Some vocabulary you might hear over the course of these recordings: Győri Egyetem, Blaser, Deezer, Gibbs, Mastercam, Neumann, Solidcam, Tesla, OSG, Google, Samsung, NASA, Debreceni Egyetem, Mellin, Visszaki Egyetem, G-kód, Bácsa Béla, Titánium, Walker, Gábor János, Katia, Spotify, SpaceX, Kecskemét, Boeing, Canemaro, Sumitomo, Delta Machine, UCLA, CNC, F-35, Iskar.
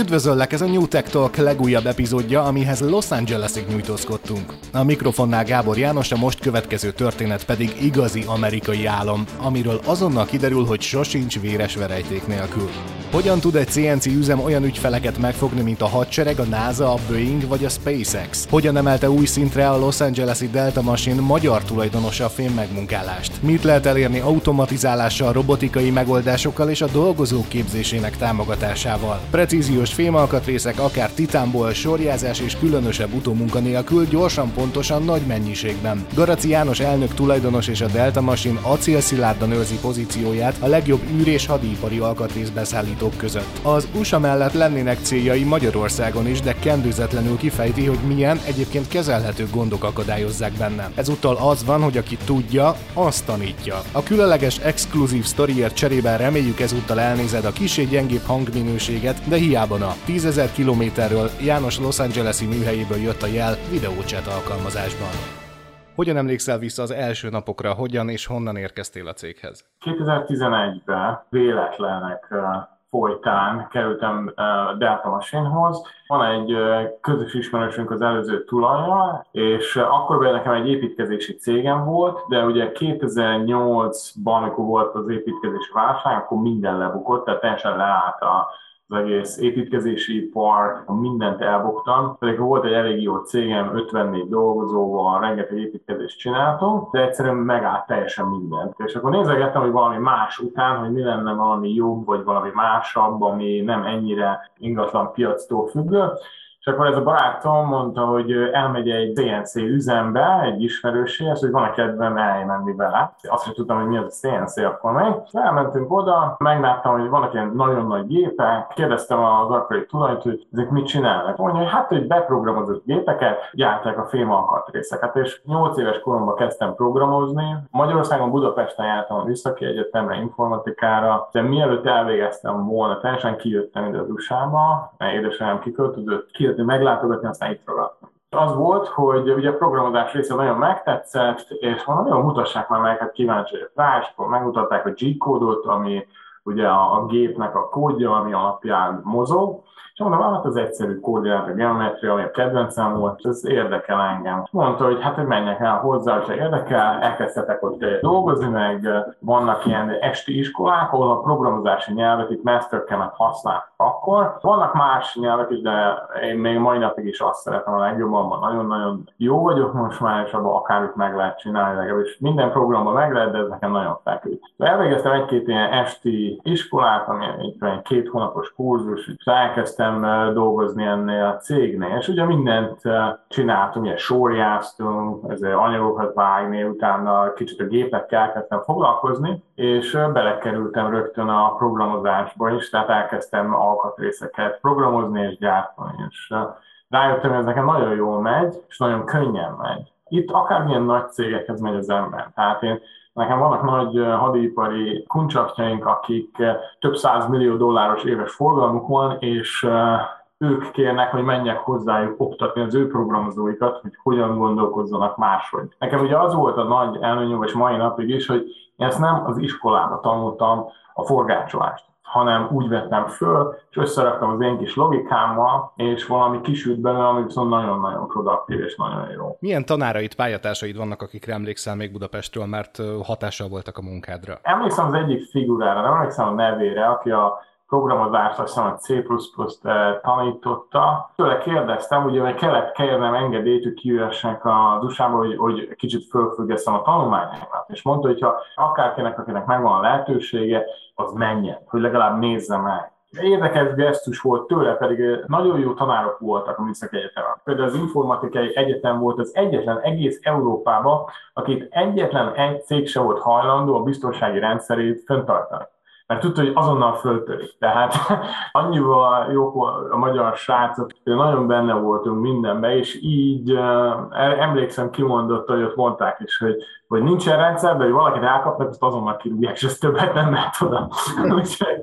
Üdvözöllek, ez a New Tech Talk legújabb epizódja, amihez Los Angelesig nyújtózkodtunk. A mikrofonnál Gábor János, a most következő történet pedig igazi amerikai álom, amiről azonnal kiderül, hogy sosincs véres verejték nélkül. Hogyan tud egy CNC üzem olyan ügyfeleket megfogni, mint a hadsereg, a NASA, a Boeing vagy a SpaceX? Hogyan emelte új szintre a Los Angeles-i Delta Machine magyar tulajdonosa a fém megmunkálást? Mit lehet elérni automatizálással, robotikai megoldásokkal és a dolgozók képzésének támogatásával? Precíziós fémalkatrészek akár titánból, sorjázás és különösebb utómunka nélkül gyorsan, pontosan, nagy mennyiségben. Garaci János elnök tulajdonos és a Delta Machine acélszilárdan őrzi pozícióját a legjobb űr- és hadipari alkatrészbeszállító között. Az USA mellett lennének céljai Magyarországon is, de kendőzetlenül kifejti, hogy milyen, egyébként kezelhető gondok akadályozzák bennem. Ezúttal az van, hogy aki tudja, azt tanítja. A különleges, exkluzív sztoriért cserében reméljük ezúttal elnézed a kissé gyengébb hangminőséget, de hiába na. 10 000 kilométerről János Los Angeles-i műhelyéből jött a jel videóchat alkalmazásban. Hogyan emlékszel vissza az első napokra, hogyan és honnan érkeztél a céghez? 2011-ben véletlenek folytán kerültem Delta Machine-hoz. Van egy közös ismerősünk az előző tulajjal, és akkor nekem egy építkezési cégem volt, de ugye 2008-ban, amikor volt az építkezési válság, akkor minden lebukott, tehát teljesen leállt az egész építkezési ipar, mindent elbuktam. Pedig volt egy elég jó cégem, 54 dolgozóval, rengeteg építkezést csináltam, de egyszerűen megállt teljesen mindent. És akkor nézegettem, hogy valami más után, hogy mi lenne valami jobb, vagy valami másabb, ami nem ennyire ingatlan piactól függő. És akkor ez a barátom mondta, hogy elmegy egy CNC üzembe, egy ismerőséhez, hogy van a kedvem elmenni vele. Azt sem tudtam, hogy mi az a CNC, akkor meg. Elmentünk oda, megláttam, hogy vannak ilyen nagyon nagy gépek, kérdeztem az akkori tulajt, hogy ezek mit csinálnak. Mondja, hogy hát, hogy beprogramozott gépeket gyártják a fémalkatrészeket. És 8 éves koromban kezdtem programozni. Magyarországon, Budapesten jártam a Visszaki Egyetemre, informatikára, de mielőtt elvégeztem volna, teljesen kijöttem ide az USA-ba, édesanyám kiköltözött, meglátogatni, aztán itt ragadtam. Az volt, hogy ugye a programozás része nagyon megtetszett, és mondom, jó, mutassák már, melyeket kíváncsi vagyok rá, és akkor megmutatták a G-kódot, ami ugye a gépnek a kódja, ami alapján mozog, és mondom, hát az egyszerű koordináta geometria, ami a kedvencem volt, ez érdekel engem. Mondta, hogy hát, hogy menjek el hozzá, hogyha érdekel, elkezdhetek ott dolgozni, meg vannak ilyen esti iskolák, ahol a programozási nyelvet, itt Mastercamet használják akkor. Vannak más nyelvek is, de én még mai napig is azt szeretem a legjobban, abban nagyon-nagyon jó vagyok most már, és abban akármit meg lehet csinálni, legalábbis minden programban meg lehet, de ez nekem nagyon feküdt. Elvégeztem egy-két ilyen esti iskolát, ami egy 2 hónapos kurzus, és elkezdtem dolgozni ennél a cégnél, és ugye mindent csináltunk, ilyen sorjáztunk, ezért anyagokat vágni, utána kicsit a gépekkel elkezdtem foglalkozni, és belekerültem rögtön a programozásba is, tehát elkezdtem alkatrészeket programozni és gyártani, és rájöttem, hogy ez nekem nagyon jól megy, és nagyon könnyen megy. Itt akármilyen nagy cégekhez megy az ember, tehát nekem vannak nagy hadipari kuncsapjaink, akik több $100 millió dolláros éves forgalmuk van, és ők kérnek, hogy menjek hozzájuk oktatni az ő programozóikat, hogy hogyan gondolkozzanak máshogy. Nekem ugye az volt a nagy előnyöm, és mai napig is, hogy én ezt nem az iskolába tanultam a forgácsolást, hanem úgy vettem föl, és összeraktam az én kis logikámmal, és valami kisült belőle, ami viszont nagyon-nagyon produktív és nagyon jó. Milyen tanárait, pályatársaid vannak, akikre emlékszel még Budapestről, mert hatással voltak a munkádra? Emlékszem az egyik figurára, nem emlékszem a nevére, aki a programozást, azt hiszem, a C++-t tanította. Tőle kérdeztem, ugye, hogy kellett kérnem engedélyt, hogy kijössek az USA-ba, hogy kicsit fölfüggesszem a tanulmányaimat. És mondta, hogy ha akárkinek, akinek megvan a lehetősége, az menjen, hogy legalább nézzem el. Érdekes gesztus volt tőle, pedig nagyon jó tanárok voltak a Visszaki Egyetemen. Például az informatikai egyetem volt az egyetlen egész Európában, akit egyetlen egy cég se volt hajlandó a biztonsági rendszerét fenntartani. Mert tudta, hogy azonnal föltörik. Tehát annyival jó a magyar srácok, hogy nagyon benne voltunk mindenben, és így emlékszem, kimondotta, hogy ott mondták is, hogy nincsen rendszer, de hogy valakit elkapnak, azt azonnal kirúgják, és ez többet nem mehet oda. Úgyhogy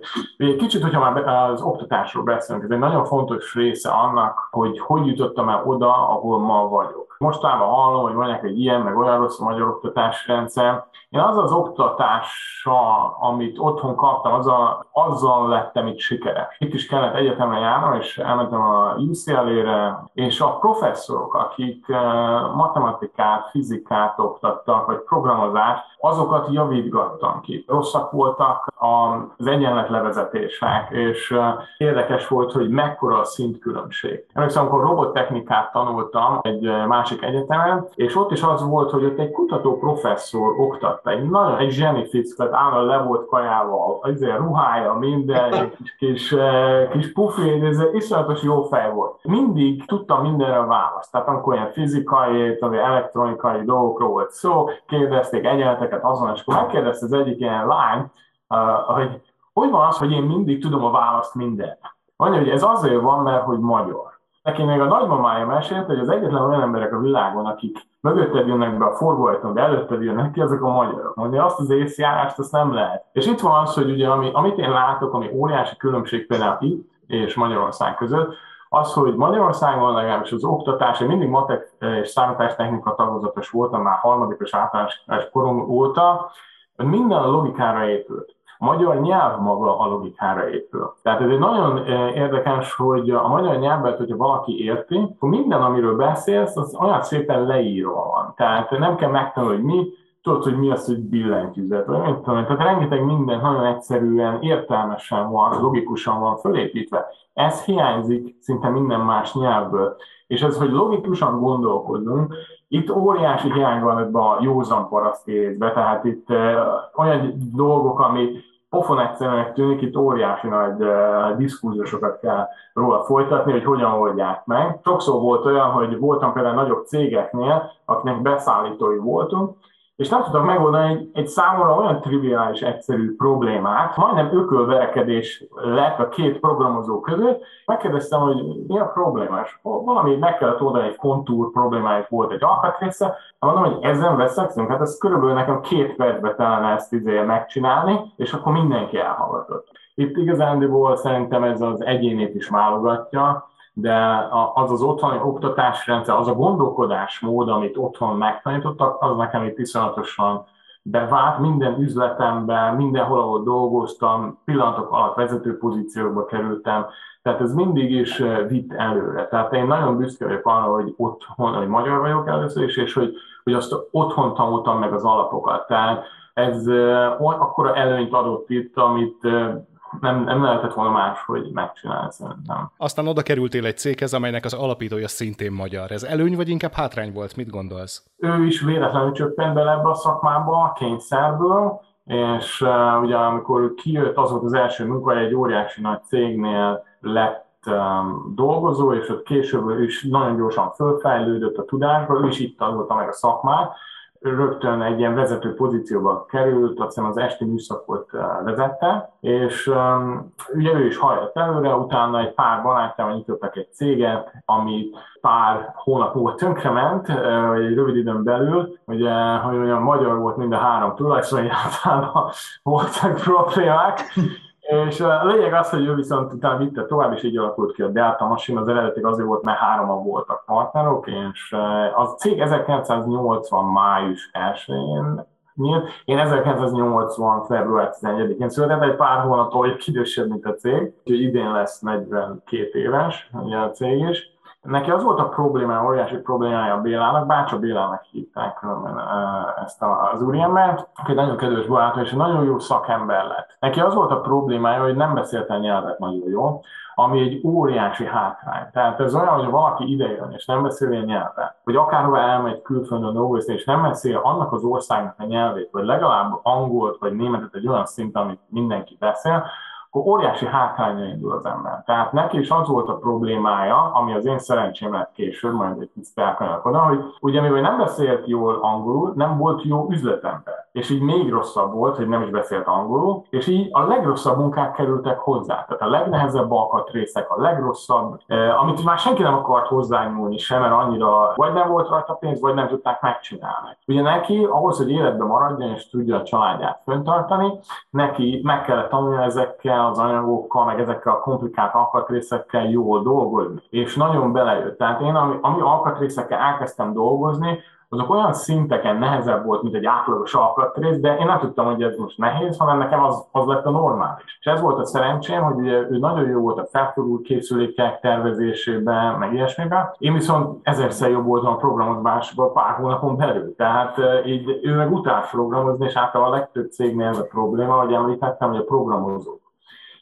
kicsit, hogyha már az oktatásról beszélünk, ez egy nagyon fontos része annak, hogy jutottam el oda, ahol ma vagyok. Mostában hallom, hogy mondják, hogy ilyen, meg olyan rossz a magyar oktatásrendszer. Én az oktatással, amit otthon kaptam, kaptam, azzal lettem itt sikeres. Itt is kellett egyetemre járnom, és elmentem a UCLA-re, és a professzorok, akik matematikát, fizikát oktattak, vagy programozást, azokat javítgattam ki. Rosszak voltak az egyenletlevezetések, és érdekes volt, hogy mekkora a szintkülönbség. Emlékszem, amikor robottechnikát tanultam egy másik egyetemen, és ott is az volt, hogy ott egy kutató professzor oktatta, egy zseni fick, tehát állandóan le volt kajával, azért ruhája, minden, egy kis pufi, ez iszonyatos jó fej volt. Mindig tudtam mindenre választ, tehát amikor ilyen fizikai, elektronikai dolgokról volt szó, kérdezték egyenleteket azon, és akkor megkérdezte az egyik ilyen lány, hogy van az, hogy én mindig tudom a választ mindenre. Mondja, hogy ez azért van, mert hogy magyar. Neki még a nagymamája mesélt, hogy az egyetlen olyan emberek a világon, akik mögötted jönnek be a forgóajtón, de előtted jönnek ki, ezek a magyarok. Mondja, azt az észjárást, azt nem lehet. És itt van az, hogy ugye, amit én látok, ami óriási különbség például itt és Magyarország között, az, hogy Magyarországon legalábbis az oktatás, én mindig matek és számítástechnika tagozatos voltam már harmadikos általános korom óta, minden a logikára épült. A magyar nyelv maga a logikára épül. Tehát ez egy nagyon érdekes, hogy a magyar nyelvet, hogyha valaki érti, akkor minden, amiről beszélsz, az olyan szépen leírva van. Tehát nem kell megtanulni, hogy tudod, hogy mi az, hogy billentyűzet, vagy mit tudom. Tehát rengeteg minden nagyon egyszerűen, értelmesen van, logikusan van fölépítve. Ez hiányzik szinte minden más nyelvből. És ez, hogy logikusan gondolkodunk, itt óriási hiány van ebben a józan paraszti részben, tehát itt olyan dolgok, ami pofon egyszerűnek tűnik, itt óriási nagy diskurzusokat kell róla folytatni, hogy hogyan oldják meg. Sokszor volt olyan, hogy voltam például nagyobb cégeknél, akinek beszállítói voltunk, és nem tudtak megoldani egy számomra olyan triviális, egyszerű problémát, majdnem ökölverekedés lett a két programozó között. Megkérdeztem, hogy mi a problémás? Valami meg kellett oldani, egy kontúr problémája volt, egy alkatrésze. Mondom, hogy ezen veszekszünk, hát ez körülbelül nekem 2 percbe talán ezt megcsinálni, és akkor mindenki elhallgatott. Itt igazándiból szerintem ez az egyénét is válogatja, de az az otthoni oktatásrendszer, az a gondolkodásmód, amit otthon megtanítottak, az nekem itt iszonyatosan bevált. Minden üzletemben, mindenhol, ahol dolgoztam, pillanatok alatt vezető pozíciókba kerültem, tehát ez mindig is vitt előre. Tehát én nagyon büszke vagyok arra, hogy otthon, hogy magyar vagyok először is, és hogy azt otthon tanultam meg az alapokat. Tehát ez akkora előnyt adott itt, amit nem lehetett volna más, hogy megcsinálni szerintem. Aztán oda kerültél egy céghez, amelynek az alapítója szintén magyar. Ez előny vagy inkább hátrány volt? Mit gondolsz? Ő is véletlenül csöppent bele ebbe a szakmába, kényszerből, és ugye amikor kijött, az volt az első munka, egy óriási nagy cégnél lett dolgozó, és ott később ő is nagyon gyorsan fölfejlődött a tudásba, ő is itt tanulta meg a szakmát, rögtön egy ilyen vezető pozícióba került, azt hiszem az esti műszakot vezette, és ugye ő is hajlott előre, utána egy pár barátjával nyitottak egy céget, ami pár hónap múlva tönkrement, vagy egy rövid időn belül, ugye, hogy olyan magyar volt mind a 3 tulajdonos, általában voltak problémák, és a lényeg az, hogy ő viszont utána vitte tovább, és így alakult ki a Delta Machine, az eredetig azért volt, mert 3-an voltak partnerok, és a cég 1980 május 1-én nyílt, én 1980 február 11-én született, egy pár hónaptól vagyok idősebb, mint a cég, úgyhogy idén lesz 42 éves ugye a cég is. Neki az volt a problémája, óriási problémája a Bélának, Bácsa Bélának hívták ezt az úriembert, aki nagyon kedves barátom, és nagyon jó szakember lett. Neki az volt a problémája, hogy nem beszélt a nyelvet nagyon jól, ami egy óriási hátrány. Tehát ez olyan, hogy valaki idejön, és nem beszél a nyelvet, vagy akárhova elmegy külföldön dolgozni, és nem beszél annak az országnak a nyelvét, vagy legalább angolt, vagy németet egy olyan szinten, amit mindenki beszél, akkor óriási hátrányra indul az ember. Tehát neki is az volt a problémája, ami az én szerencsém lett később, majd egy kicsit elkanyarodna, hogy ugye mivel nem beszélt jól angolul, nem volt jó üzletember. És így még rosszabb volt, hogy nem is beszélt angolul, és így a legrosszabb munkák kerültek hozzá. Tehát a legnehezebb alkatrészek, a legrosszabb, amit már senki nem akart hozzányúlni sem, mert annyira vagy nem volt rajta pénz, vagy nem tudták megcsinálni. Ugye neki ahhoz, hogy életben maradjon és tudja a családját fenntartani, neki meg kellett tanulni ezekkel az anyagokkal, meg ezekkel a komplikált alkatrészekkel jól dolgozni. És nagyon belejött. Tehát én, ami alkatrészekkel elkezdtem dolgozni, azok olyan szinteken nehezebb volt, mint egy átlagos alkatrész, de én nem tudtam, hogy ez most nehéz, hanem nekem az lett a normális. És ez volt a szerencsém, hogy ő nagyon jó volt a felforult készülékek tervezésében, meg ilyesmiben. Én viszont ezerszer jobb voltam a programozásban pár hónapon belül. Tehát így ő meg utált programozni, és általában a legtöbb cégnél ez a probléma, hogy említettem, hogy a programozók.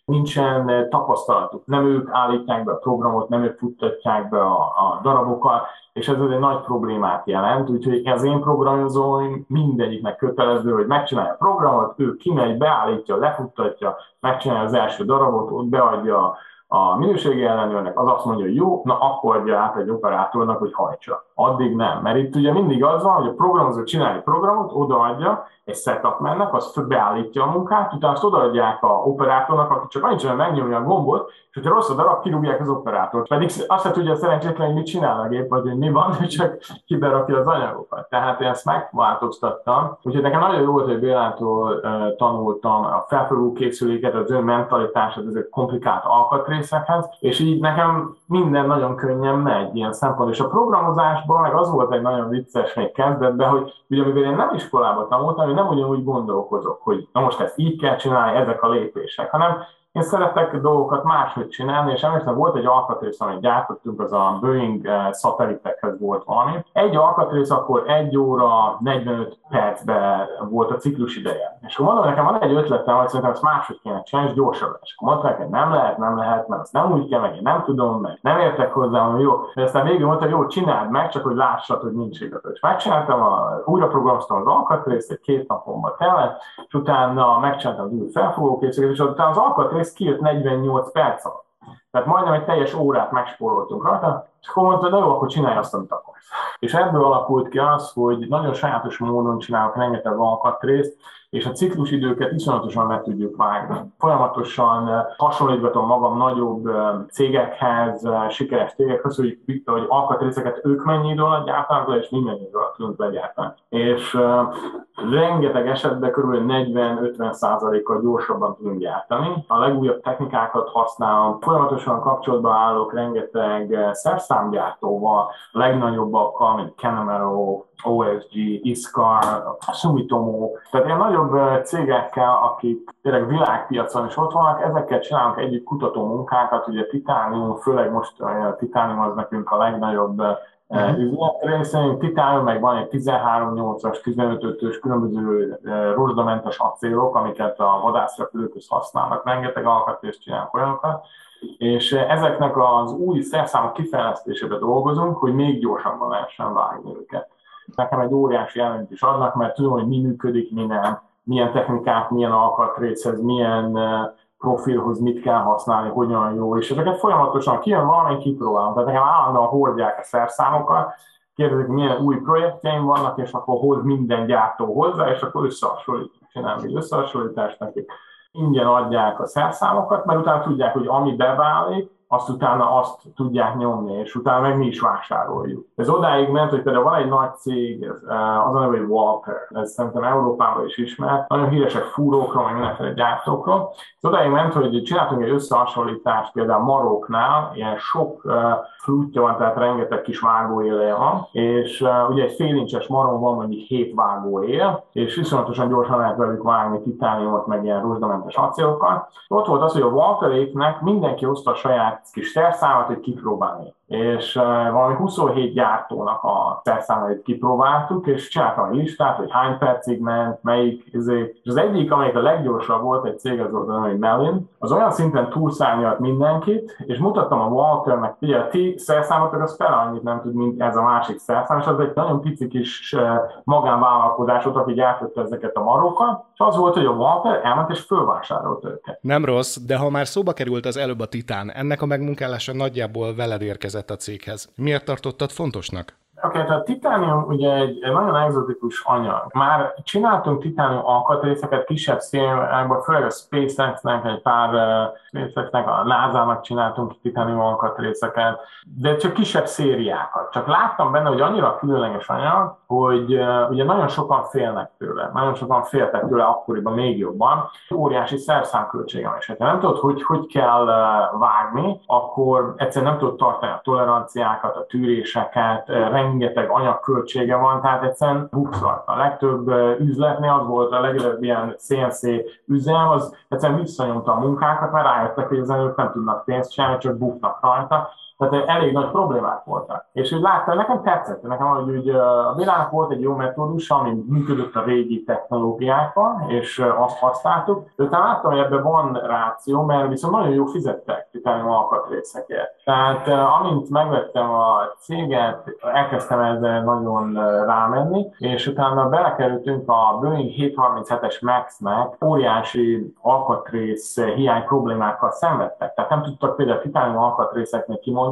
Nincsen tapasztalatuk, nem ők állítják be a programot, nem ők futtatják be a darabokat, és ez egy nagy problémát jelent, úgyhogy az én programozóim mindegyiknek kötelező, hogy megcsinálja a programot, ő kimegy, beállítja, lefuttatja, megcsinálja az első darabot, ott beadja a minőségi ellenőrnek, az azt mondja, hogy jó, na akkor adja át egy operátornak, hogy hajtsa. Addig nem, mert itt ugye mindig az van, hogy a programozó csinálja a programot, odaadja egy setup mennek, az beállítja a munkát, utána azt odaadják a operátornak, aki csak annyit csinál, megnyomja a gombot, és hogyha rossz a darab, kirúgják az operátort. Pedig azt se tudja szerencsétlen, hogy mit csinál a gép, vagy hogy mi van, hogy csak kiberakja az anyagokat. Tehát én ezt megváltoztattam. Úgyhogy nekem nagyon jó volt, hogy Bélától tanultam a felforuló készüléket, az ön mentalitását, ezek komplikált alkatrészekhez, és így nekem minden nagyon könnyen megy ilyen szempontból. És a programozásban meg az volt egy nagyon vicces még kezdetben, hogy ugye mivel én nem iskolában tanultam, nem ugyanúgy gondolkozok, hogy na most ezt így kell csinálni, ezek a lépések, hanem én szeretek dolgokat máshogy csinálni, és emlékszem, volt egy alkatrész, amit gyártottunk, az a Boeing szatelitekhez volt valami. Egy alkatrész akkor 1 óra 45 percben volt a ciklus ideje. És akkor mondom, nekem van egy ötletem, hogy szerintem ezt máshogy kéne csinálni, és gyorsabban. És akkor mondták, hogy nem lehet, mert ezt nem úgy kell, meg én nem tudom, meg nem értek hozzá, hogy jó. És aztán végül mondta, jó, csináld meg, csak hogy lássad, hogy nincs igazad. És megcsináltam, újra programoztam az alkatrészt, egy 2 napomba telt, és utána megcsináltam az új felfogókészüléket, és utána az alkatrész kijött 48 perc alatt. Tehát majdnem egy teljes órát megspóroltunk rajta, és akkor mondta, de jó, akkor csinálj azt, amit akarsz. És ebből alakult ki az, hogy nagyon sajátos módon csinálok rengeteg alkatrészt, és a ciklusidőket iszonyatosan meg tudjuk vágni. Folyamatosan hasonlítgatom magam nagyobb cégekhez, sikeres cégekhez, hogy alkatrészeket ők mennyi idő alatt gyártanak, és mi mennyi idő alatt tudunk legyártani. És rengeteg esetben kb. 40-50%-kal gyorsabban tudunk gyártani. A legújabb technikákat használom, folyamatosan kapcsolatban állok rengeteg szerszámgyártóval, a legnagyobbakkal, mint Canemaro, OSG, Iskar, Sumitomo, tehát ilyen nagyobb cégekkel, akik tényleg világpiacon is ott vannak, ezekkel csinálunk együtt kutató munkákat, ugye Titánium, főleg most a Titánium az nekünk a legnagyobb üzletrészén, Titánium, meg van egy 13-8-as, 15-ös különböző rozsdamentes acélok, amiket a vadászrepülőköz használnak, rengeteg alkatrészt csinálnak olyanokat, és ezeknek az új szerszámok kifejlesztésébe dolgozunk, hogy még gyorsabban lehessen vágni őket. Nekem egy óriási előnyt is adnak, mert tudom, hogy mi működik, mi nem, milyen technikát, milyen alkatrészhez, milyen profilhoz mit kell használni, hogyan jó, és ezeket folyamatosan kijön valamelyik kipróbálom. Tehát nekem állandóan hordják a szerszámokat, kérdezik, milyen új projektjeim vannak, és akkor hoz minden gyártó hozzá, és akkor összehasonlítjuk, csinálom egy összehasonlítást nekik. Ingyen adják a szerszámokat, mert utána tudják, hogy ami beválik, azt utána azt tudják nyomni, és utána meg mi is vásároljuk. Ez odáig ment, hogy például van egy nagy cég, az a neve, hogy Walker, ez szerintem Európában is ismert, nagyon híresek fúrókról, meg mindenféle gyártókról. Ez odáig ment, hogy csináltunk egy összehasonlítást például maróknál, ilyen sok flútja van, tehát rengeteg kis vágóéleje van, és ugye egy félincses maron van mondjuk 7 vágóél, és viszonyatosan gyorsan lehet velük vágni titániumot, meg ilyen rozsdamentes acélokat. Ott volt az, hogy a Walkeréknek mindenki oszta a saját kis szerszámot, hogy kipróbálni. És valami 27 gyártónak a szerszámait kipróbáltuk, és csináltam egy listát, hogy hány percig ment, melyik, ezért. És az egyik, amelyik a leggyorsabb volt, egy cég, az volt a Mellin, az olyan szinten túlszárnyalt mindenkit, és mutattam a Walkernek, hogy a ti szerszámotok az fele annyit nem tud, mint ez a másik szerszám, és az egy nagyon pici kis magánvállalkozásot, aki gyártotta ezeket a marókat, és az volt, hogy a Walker elment és fölvásárolta őket. Nem rossz, de ha már szóba került az előbb a titán, ennek a megmunkálása nagyjából veled érkezett a céghez. Miért tartottad fontosnak? Tehát a titánium ugye egy nagyon egzotikus anyag. Már csináltunk titánium alkatrészeket kisebb szépen, főleg a SpaceX-nek egy pár SpaceX-nek, a NASA-nak csináltunk titánium alkatrészeket, de csak kisebb szériákat. Csak láttam benne, hogy annyira különleges anyag, hogy ugye nagyon sokan félnek tőle, nagyon sokan féltek tőle akkoriban még jobban. Óriási szerszámköltsége van, és ha nem tudod, hogy kell vágni, akkor egyszerűen nem tudod tartani a toleranciákat, a tűréseket, rengeteg anyagköltsége van, tehát egyszerűen bukszart. A legtöbb üzletnél az volt, a legtöbb ilyen CNC üzem, az egyszerűen visszanyomta a munkákat, mert rájöttek, hogy ezen ők nem tudnak pénzt csinálni, csak buknak rajta. Tehát elég nagy problémák voltak. És úgy láttam, nekem tetszett, hogy a világ volt egy jó metódus, ami működött a régi technológiákkal, és azt használtuk. De utána láttam, hogy ebben van ráció, mert viszont nagyon jó fizettek titánium alkatrészekért. Tehát amint megvettem a céget, elkezdtem ezzel nagyon rámenni, és utána belekerültünk a Boeing 737-es Max-nek óriási alkatrész hiány problémákkal szenvedtek. Tehát nem tudtak például titánium alkatrészeknek kimondani,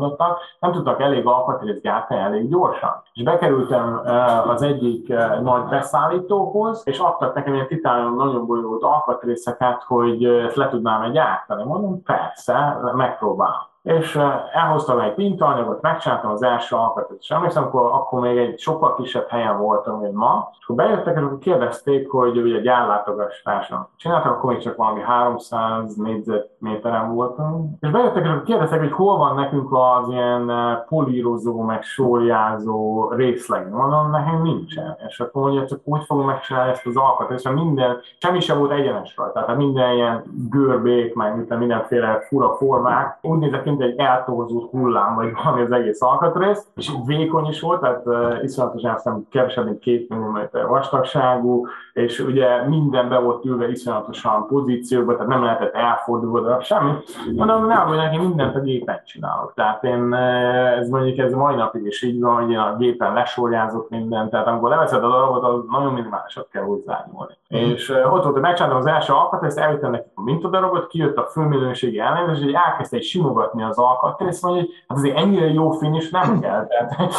nem tudtak elég alkatrészt gyártani elég gyorsan. És bekerültem az egyik nagy beszállítóhoz, és adtak nekem ilyen titánium nagyon bonyolult alkatrészeket, hogy ezt le tudnám gyártani. Mondom, persze, megpróbálom. És elhoztam egy mintaanyagot, megcsináltam az első alkatrészt. És emlékszem, akkor még egy sokkal kisebb helyen voltam, mint ma. És akkor bejöttek, és akkor kérdezték, hogy ugye gyárlátogatáson csináltak, akkor még csak valami 300 négyzetméteren voltunk. És bejöttek, és akkor kérdezték, hogy hol van nekünk az ilyen polírozó, meg sorjázó részleg. Mondom, nekem nincsen. És akkor mondja, csak úgy fogom megcsinálni ezt az alkatrészt, és minden, semmi sem volt egyenes rajta. Tehát minden ilyen görbék, meg mindenféle fura formák, úgy nézett, mint egy eltorzult hullám, vagy valami az egész alkatrész, és vékony is volt, tehát iszonyatosan aztán kevesebb, mint 2 milliméter vastagságú, és ugye minden be volt ülve iszonyatosan pozícióba, tehát nem lehetett elfordulva, semmi. Mondom, nem, hogy neki mindent a gépen csinálok. Tehát én, ez mondjuk ez mai napig is így van, hogy én a gépen lesorjázok mindent, tehát amikor leveszed a darabot, az nagyon minimálisat kell hozzányúlni. És ott volt, hogy megcsináltam az első alkatrészt, elvittem nekik a mintadarabot, kijött a főminőségi ellenőr, és elkezdte egy simogatni az alkatrészt, mondja, hogy hát azért ennyire jó finish nem kell. Tehát,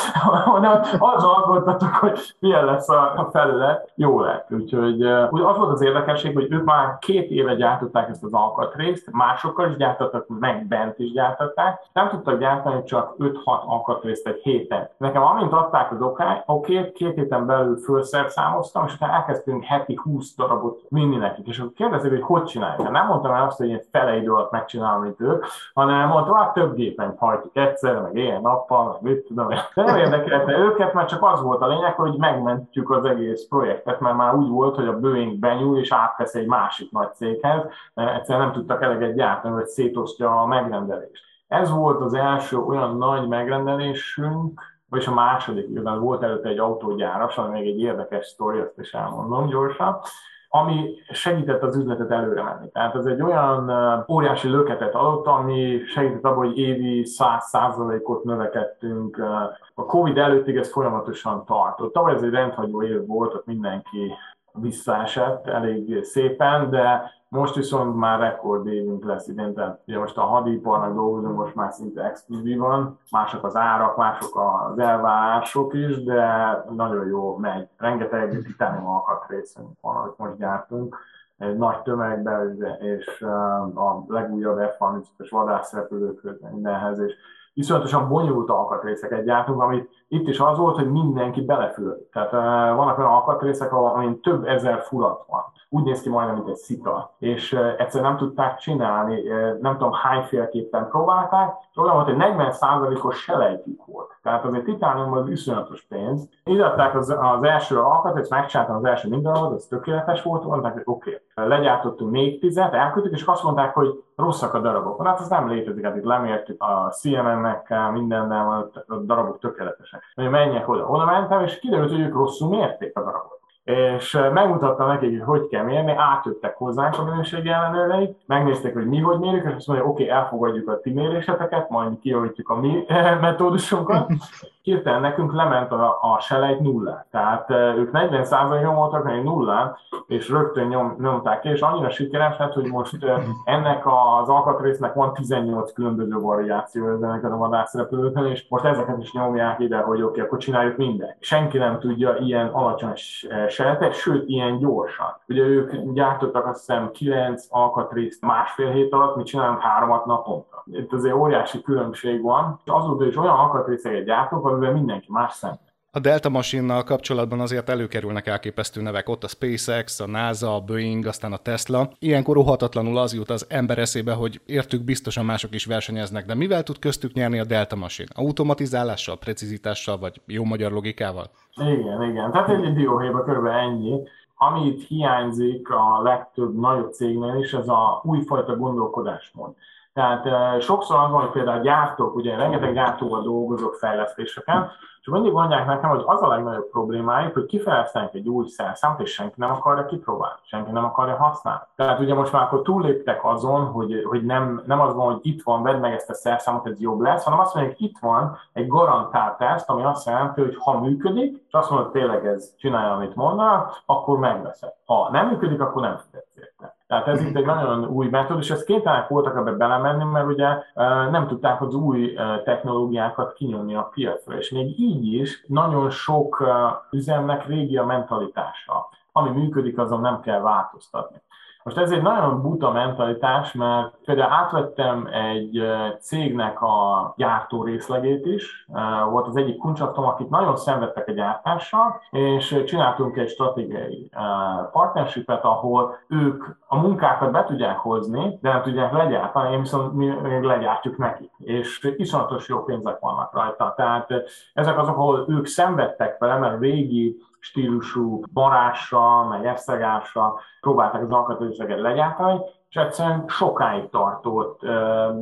az alkottatok, hogy milyen lesz a felület, jó lett. Úgyhogy az volt az érdekesség, hogy ők már 2 éve gyártották ezt az alkatrészt, másokkal is gyártottak, meg bent is gyártották. Nem tudtak gyártani csak 5-6 alkatrészt egy héten. Nekem amint adták az okét, 2 héten belül fölszerszámoztam, és utána elkezdtünk heti 20 darabot vinni nekik. És akkor kérdezik, hogy hogy csinálják. Nem mondtam el azt, hogy én fele idő alatt megcsinálom, mint ők, hanem mondtam, hát több gépen hajtjuk egyszer, meg éjjel-nappal, meg mit tudom. De nem érdekelte őket, mert csak az volt a lényeg, hogy megmentjük az egész projektet, mert már úgy volt, hogy a Boeing benyúl és átvesz egy másik nagy céghez, mert egyszerűen nem tudtak eleget gyártani, hogy szétosztja a megrendelést. Ez volt az első olyan nagy megrendelésünk, vagyis a második évben volt előtte egy autógyáras, ami még egy érdekes sztori, azt is elmondom gyorsan, ami segített az üzletet előre menni. Tehát ez egy olyan óriási löketet adott, ami segített abban, hogy évi 100%-ot növekedtünk. A Covid előttig ez folyamatosan tartott. Tavaly ez egy rendhagyó év volt, ott mindenki visszaesett elég szépen, de most viszont már rekordévünk lesz idén, tehát ugye most a hadiparnak dolgozunk, most már szinte exkluzívan, mások az árak, mások az elvárások is, de nagyon jó megy. Rengeteg titánium alkatrészünk van, amit most gyártunk, egy nagy tömegben, és a legújabb F-35-ös vadászrepülőkhöz mindenhez, és iszonyatosan bonyolult alkatrészeket gyártunk, amit itt is az volt, hogy mindenki belefül. Tehát vannak olyan alkatrészek, amin több ezer furat van. Úgy néz ki majdnem, mint egy szita. És egyszerűen nem tudták csinálni, nem tudom hányféleképpen próbálták. Olyan volt, hogy 40%-os selejtjük volt. Tehát azért titániumban az iszonyatos pénz. Így adták az első alkatrészt, megcsináltam az első mindenhol, az tökéletes volt, mondták, hogy oké. Legyártottunk még 10-et, elküldtük, és azt mondták, hogy rosszak a darabok. Hát ez nem létezik, hát itt lemértük a CMM-ekkel, mindennel van, a darabok tökéletesek. Menjek oda. Oda mentem, és kiderült, hogy ők rosszul mérték a darabot. És megmutattam nekik, hogy kell mérni, átjöttek hozzánk a minőségi ellenőreik, megnézték, hogy mi hogy mérjük, és azt mondja, oké, elfogadjuk a ti méréseteket, majd kijavítjuk a mi metódusunkat, hirtelen nekünk lement a selejt nullát. Tehát ők 40%-on voltak, mert nullán, és rögtön nyomták ki, és annyira sikeres lett, hogy most ennek az alkatrésznek van 18 különböző variáció ezeket a vadászrepülőkön, és most ezeket is nyomják ide, hogy oké, akkor csináljuk mindent. Senki nem tudja ilyen alacsony selejtet, sőt, ilyen gyorsan. Ugye ők gyártottak azt hiszem 9 alkatrészt másfél hét alatt, mi csinálunk 3-at naponta. Itt azért óriási különbség van, és azóta is olyan alkatrészeket gyártunk, amivel mindenki más szemben. A Delta Machine-nal kapcsolatban azért előkerülnek elképesztő nevek. Ott a SpaceX, a NASA, a Boeing, aztán a Tesla. Ilyenkor óhatatlanul az jut az ember eszébe, hogy értük, biztosan mások is versenyeznek, de mivel tud köztük nyerni a Delta Machine? Automatizálással, precizitással, vagy jó magyar logikával? Igen. Tehát egy dióhéjban körülbelül ennyi. Ami itt hiányzik a legtöbb nagyobb cégnél is, ez a újfajta gondolkodásmód. Tehát sokszor az van, hogy például gyártók, ugye rengeteg gyártóval dolgozok fejlesztéseken, és mindig mondják nekem, hogy az a legnagyobb problémájuk, hogy kifejlesztenek egy új szerszámot, és senki nem akarja kipróbálni, senki nem akarja használni. Tehát ugye most már akkor túlléptek azon, hogy nem az van, hogy itt van, vedd meg ezt a szerszámot, ez jobb lesz, hanem azt mondják, hogy itt van egy garantált teszt, ami azt jelenti, hogy ha működik, és azt mondod, hogy tényleg ez csinálja, amit mondaná, akkor megveszed. Ha nem működik, akkor nem fizetsz érte. Tehát ez itt egy nagyon új metód, és ezt kénytelenek voltak ebbe belemenni, mert ugye nem tudták az új technológiákat kinyomni a piacra, és még így is nagyon sok üzemnek régi a mentalitása. Ami működik, azon nem kell változtatni. Most ez egy nagyon buta mentalitás, mert például átvettem egy cégnek a gyártó részlegét is, volt az egyik kuncsaptom, akik nagyon szenvedtek a gyártással, és csináltunk egy stratégiai partnershipet, ahol ők a munkákat be tudják hozni, de nem tudják legyártani, én viszont mi még legyártjuk nekik, és iszonyatos jó pénzek vannak rajta. Tehát ezek azok, ahol ők szenvedtek vele, mert régi stílusú barással, meg eszegással próbálták az alkatrészeket legyártani, és egyszerűen sokáig tartott.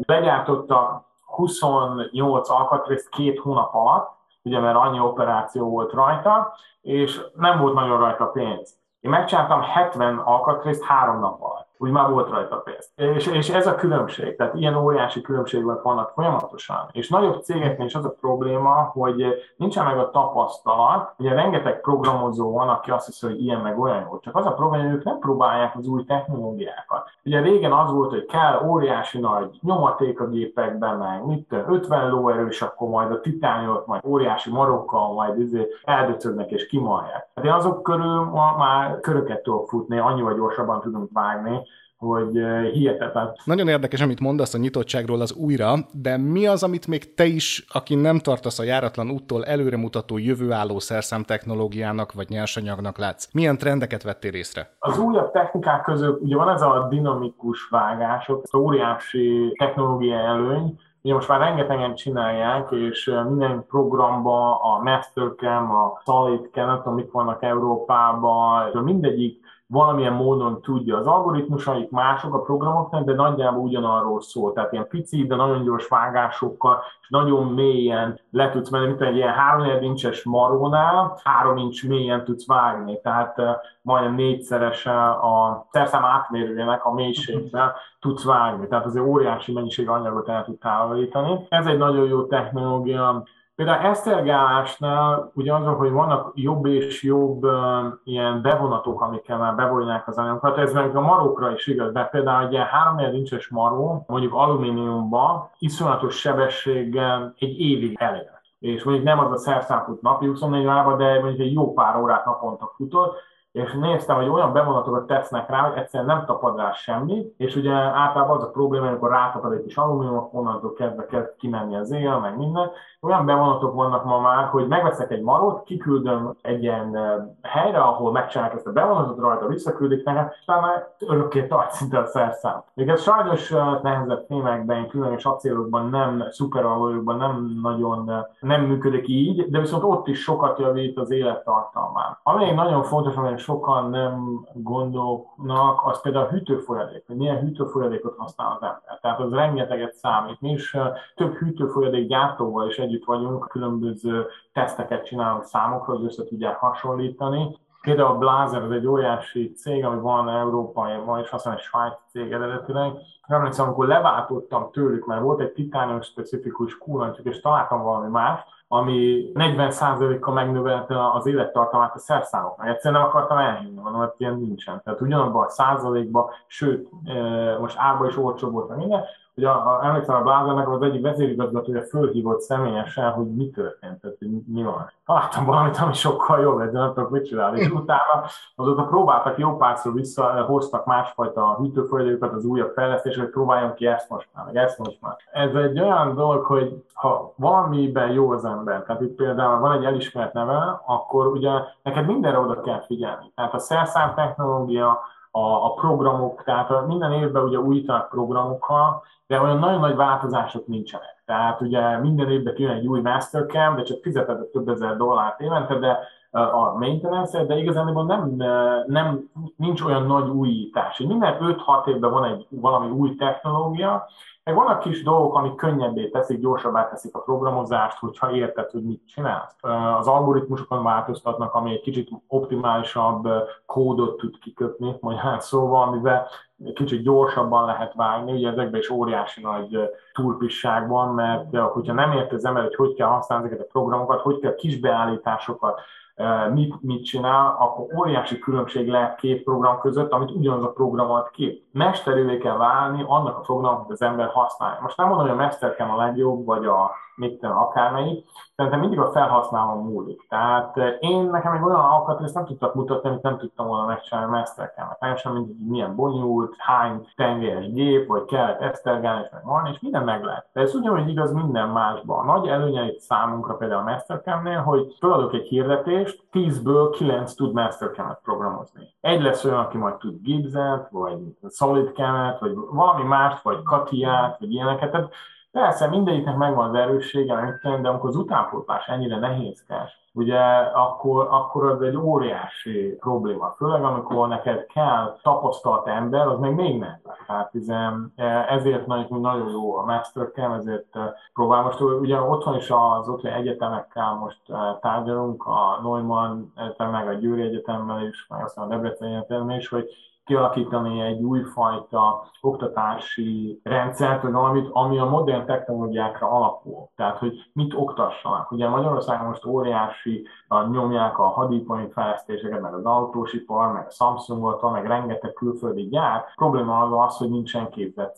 Legyártottak 28 alkatrészt 2 hónap alatt, ugye mert annyi operáció volt rajta, és nem volt nagyon rajta pénz. Én megcsináltam 70 alkatrészt 3 nap alatt, úgy már volt rajta pénz. És ez a különbség, tehát ilyen óriási különbségek vannak folyamatosan. És nagyobb cégeknél is az a probléma, hogy nincsen meg a tapasztalat, ugye rengeteg programozó van, aki azt hiszi, hogy ilyen meg olyan jó, csak az a probléma, hogy ők nem próbálják az új technológiákat. Ugye régen az volt, hogy kell óriási nagy nyomaték a gépekben, meg mit tudom, 50 lóerős, akkor majd a titániumot, majd óriási marokkal, majd eldöcögnek és kimalják. Hát én azok körül már köröket tudok futni, annyival gyorsabban tudunk vágni, hogy hihetetlen. Nagyon érdekes, amit mondasz a nyitottságról az újra, de mi az, amit még te is, aki nem tartasz a járatlan úttól előremutató jövőálló szerszámtechnológiának vagy nyersanyagnak látsz? Milyen trendeket vettél észre? Az újabb technikák közül ugye van ez a dinamikus vágások, ez óriási technológiai előny. Ugye most már rengetegen csinálják, és minden programban a Mastercam, a Solidcam, nem tudom, mik vannak Európában, mindegyik valamilyen módon tudja. Az algoritmusaik mások a programoknak, de nagyjából ugyanarról szól. Tehát ilyen pici, de nagyon gyors vágásokkal, és nagyon mélyen le tudsz menni, mint egy ilyen 3/4 incses marónál, 3 inch mélyen tudsz vágni. Tehát majdnem 4-szeresen a szerszám átmérőjének a mélységben tudsz vágni. Tehát azért óriási mennyiség anyagot el tud távolítani. Ez egy nagyon jó technológia. Például esztergálásnál ugye az, hogy vannak jobb és jobb ilyen bevonatok, amikkel már bevonják az anyagokat, ez meg a marókra is igaz, de például egy ilyen 3/4 incses maró, mondjuk alumíniumban iszonyatos sebességgel egy évig elér. És mondjuk nem az a szerszám fut napi 24 órában, de mondjuk egy jó pár órát naponta futott, és néztem, hogy olyan bevonatokat tesznek rá, hogy egyszerűen nem tapad rá semmi, és ugye általában az a probléma, amikor rátapad egy kis alumínium, onnantól kezdve kezd kimenni az éjjel, meg minden. Olyan bevonatok vannak ma már, hogy megveszek egy marót, kiküldöm egy ilyen helyre, ahol megcsinálják ezt a bevonatot, rajta visszaküldik nekem, és talán örökké tart szinte a szerszám. Még ez sajnos nehezebb fémekben, különös acélokban, nem szuperalójukban nem nagyon nem működik így, de viszont ott is sokat javít az élettartalmán. Ami nagyon fontos, amely sokan nem gondolnak, az például a hűtőfolyadék, hogy milyen hűtőfolyadékot használ az ember. Tehát az rengeteget számít. Mi is több hűtőfolyadék gyártóval is együtt vagyunk, különböző teszteket csinálunk számokra, össze tudják hasonlítani. Például a Blaser, ez egy óriási cég, ami van Európában, és aztán egy svájci cég eredetileg. Emlékszem, amikor leváltottam tőlük, mert volt egy titánium specifikus kúrantjuk, és találtam valami más, ami 40%-a megnövelte az élettartamát a szerszámoknak. Egyszerűen nem akartam elhinni, mert ilyen nincsen. Tehát ugyanabban a százalékban, sőt, most árban is olcsóbb volt minden. Ugye emlékszem, a Blasernek az egyik vezérigazgatója fölhívott személyesen, hogy mi történt, tehát mi van. Találtam valamit, ami sokkal jobb, de nem tudok mit csinálni. És utána azóta próbáltak jó párszor visszahoztak másfajta hűtőfölgyőket, az újabb fejlesztés, hogy próbáljam ki ezt most már, meg ezt most már. Ez egy olyan dolog, hogy ha valamiben jó az ember, tehát itt például van egy elismert neve, akkor ugye neked mindenre oda kell figyelni. Tehát a szerszám technológia, a programok, tehát minden évben ugye újítanak programokkal, de olyan nagyon nagy változások nincsenek. Tehát ugye minden évben kijön egy új Mastercam, de csak fizeted több ezer dollárt évente, de a maintenance-et, de igazán nincs olyan nagy újítás. Minden 5-6 évben van egy valami új technológia, meg vannak kis dolgok, amik könnyebbé teszik, gyorsabbá teszik a programozást, hogyha érted, hogy mit csinálsz. Az algoritmusokon változtatnak, ami egy kicsit optimálisabb kódot tud kikötni, mondján szóval, amivel kicsit gyorsabban lehet vágni, ugye ezekben is óriási nagy turpisság van, mert hogyha nem érti az ember, hogy kell használni ezeket a programokat, hogy kell kis beállításokat, mit csinál, akkor óriási különbség lehet két program között, amit ugyanaz a program ad ki. Mesterővé kell válni annak a programnak, hogy az ember használja. Most nem mondom, hogy a Mastercam a legjobb, vagy akármelyik, szerintem mindig a felhasználó múlik. Tehát nekem egy olyan alkatrészt nem tudtak mutatni, amit nem tudtam volna megcsinálni a Mastercam-et. Teljesen mindig, milyen bonyolult, hány tengelyes gép, vagy kellett esztergálni, és meg van, és minden meg lehet. De ez ugyanúgy igaz minden másban. A nagy előnye itt számunkra például a Mastercam-nél, hogy feladok egy hirdetést, 10-ből 9 tud Mastercam-et programozni. Egy lesz olyan, aki majd tud Gibbs-et, vagy Solidcam-et, vagy valami mást, vagy Katiát, vagy ilyeneket. Persze, mindegyiknek megvan az erőssége, de amikor az utánpótlás ennyire nehézkes, ugye akkor az egy óriási probléma. Főleg, amikor neked kell tapasztalt ember, az még nem. Hát ezért nagyon jó a Mastercam, ezért próbál. Most ugye otthon is az ottani egyetemekkel most tárgyalunk, a Neumann meg a Győri Egyetemmel is, meg aztán a Debreceni Egyetemmel is, hogy kialakítani egy újfajta oktatási rendszert, vagy valamit, ami a modern technológiákra alapul. Tehát, hogy mit oktassanak. Ugye Magyarországon most óriási nyomják a hadipari fejlesztéseket, meg az autósipar, meg a Samsungot, meg rengeteg külföldi gyár. Probléma az, hogy nincsen képzett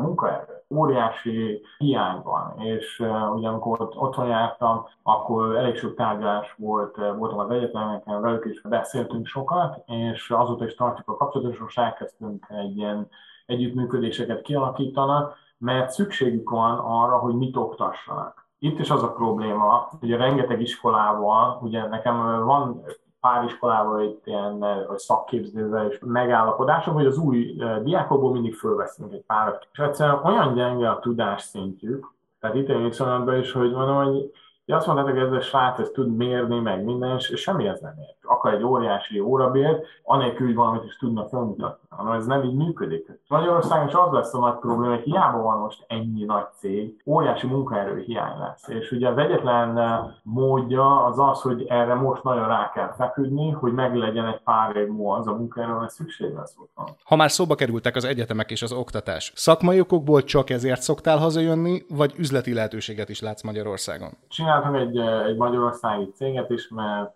munkaerő. Óriási hiány van, és ugye amikor otthon jártam, akkor elég sok tárgyalás volt, voltam az egyetemeken, velük is beszéltünk sokat, és azóta is tartjuk a kapcsolatot, most elkezdtünk egy ilyen együttműködéseket kialakítanak, mert szükségük van arra, hogy mit oktassanak. Itt is az a probléma, ugye rengeteg iskolával, ugye nekem van pár iskolával itt ilyen szakképzővel és megállapodások, hogy az új diákokból mindig fölveszünk egy párat. És egyszerűen olyan gyenge a tudásszintjük, tehát itt én viszonylatban is, hogy mondom, hogy azt mondták, hogy ez a srác ezt tud mérni, meg minden, és semmi ez nem ért. Akar egy óriási órabért, anélkül, hogy valamit is tudnak felmutatni. Hanem ez nem így működik. Magyarországon is az lesz a nagy probléma, hogy hiába van most ennyi nagy cég, óriási munkaerő hiány lesz. És ugye az egyetlen módja az az, hogy erre most nagyon rá kell feküdni, hogy meglegyen egy pár év múlva az a munkaerő, amely szükség lesz otthon. Ha már szóba kerültek az egyetemek és az oktatás, szakmai okokból csak ezért szoktál hazajönni, vagy üzleti lehetőséget is látsz Magyarországon? Csináltam egy magyarországi céget is, mert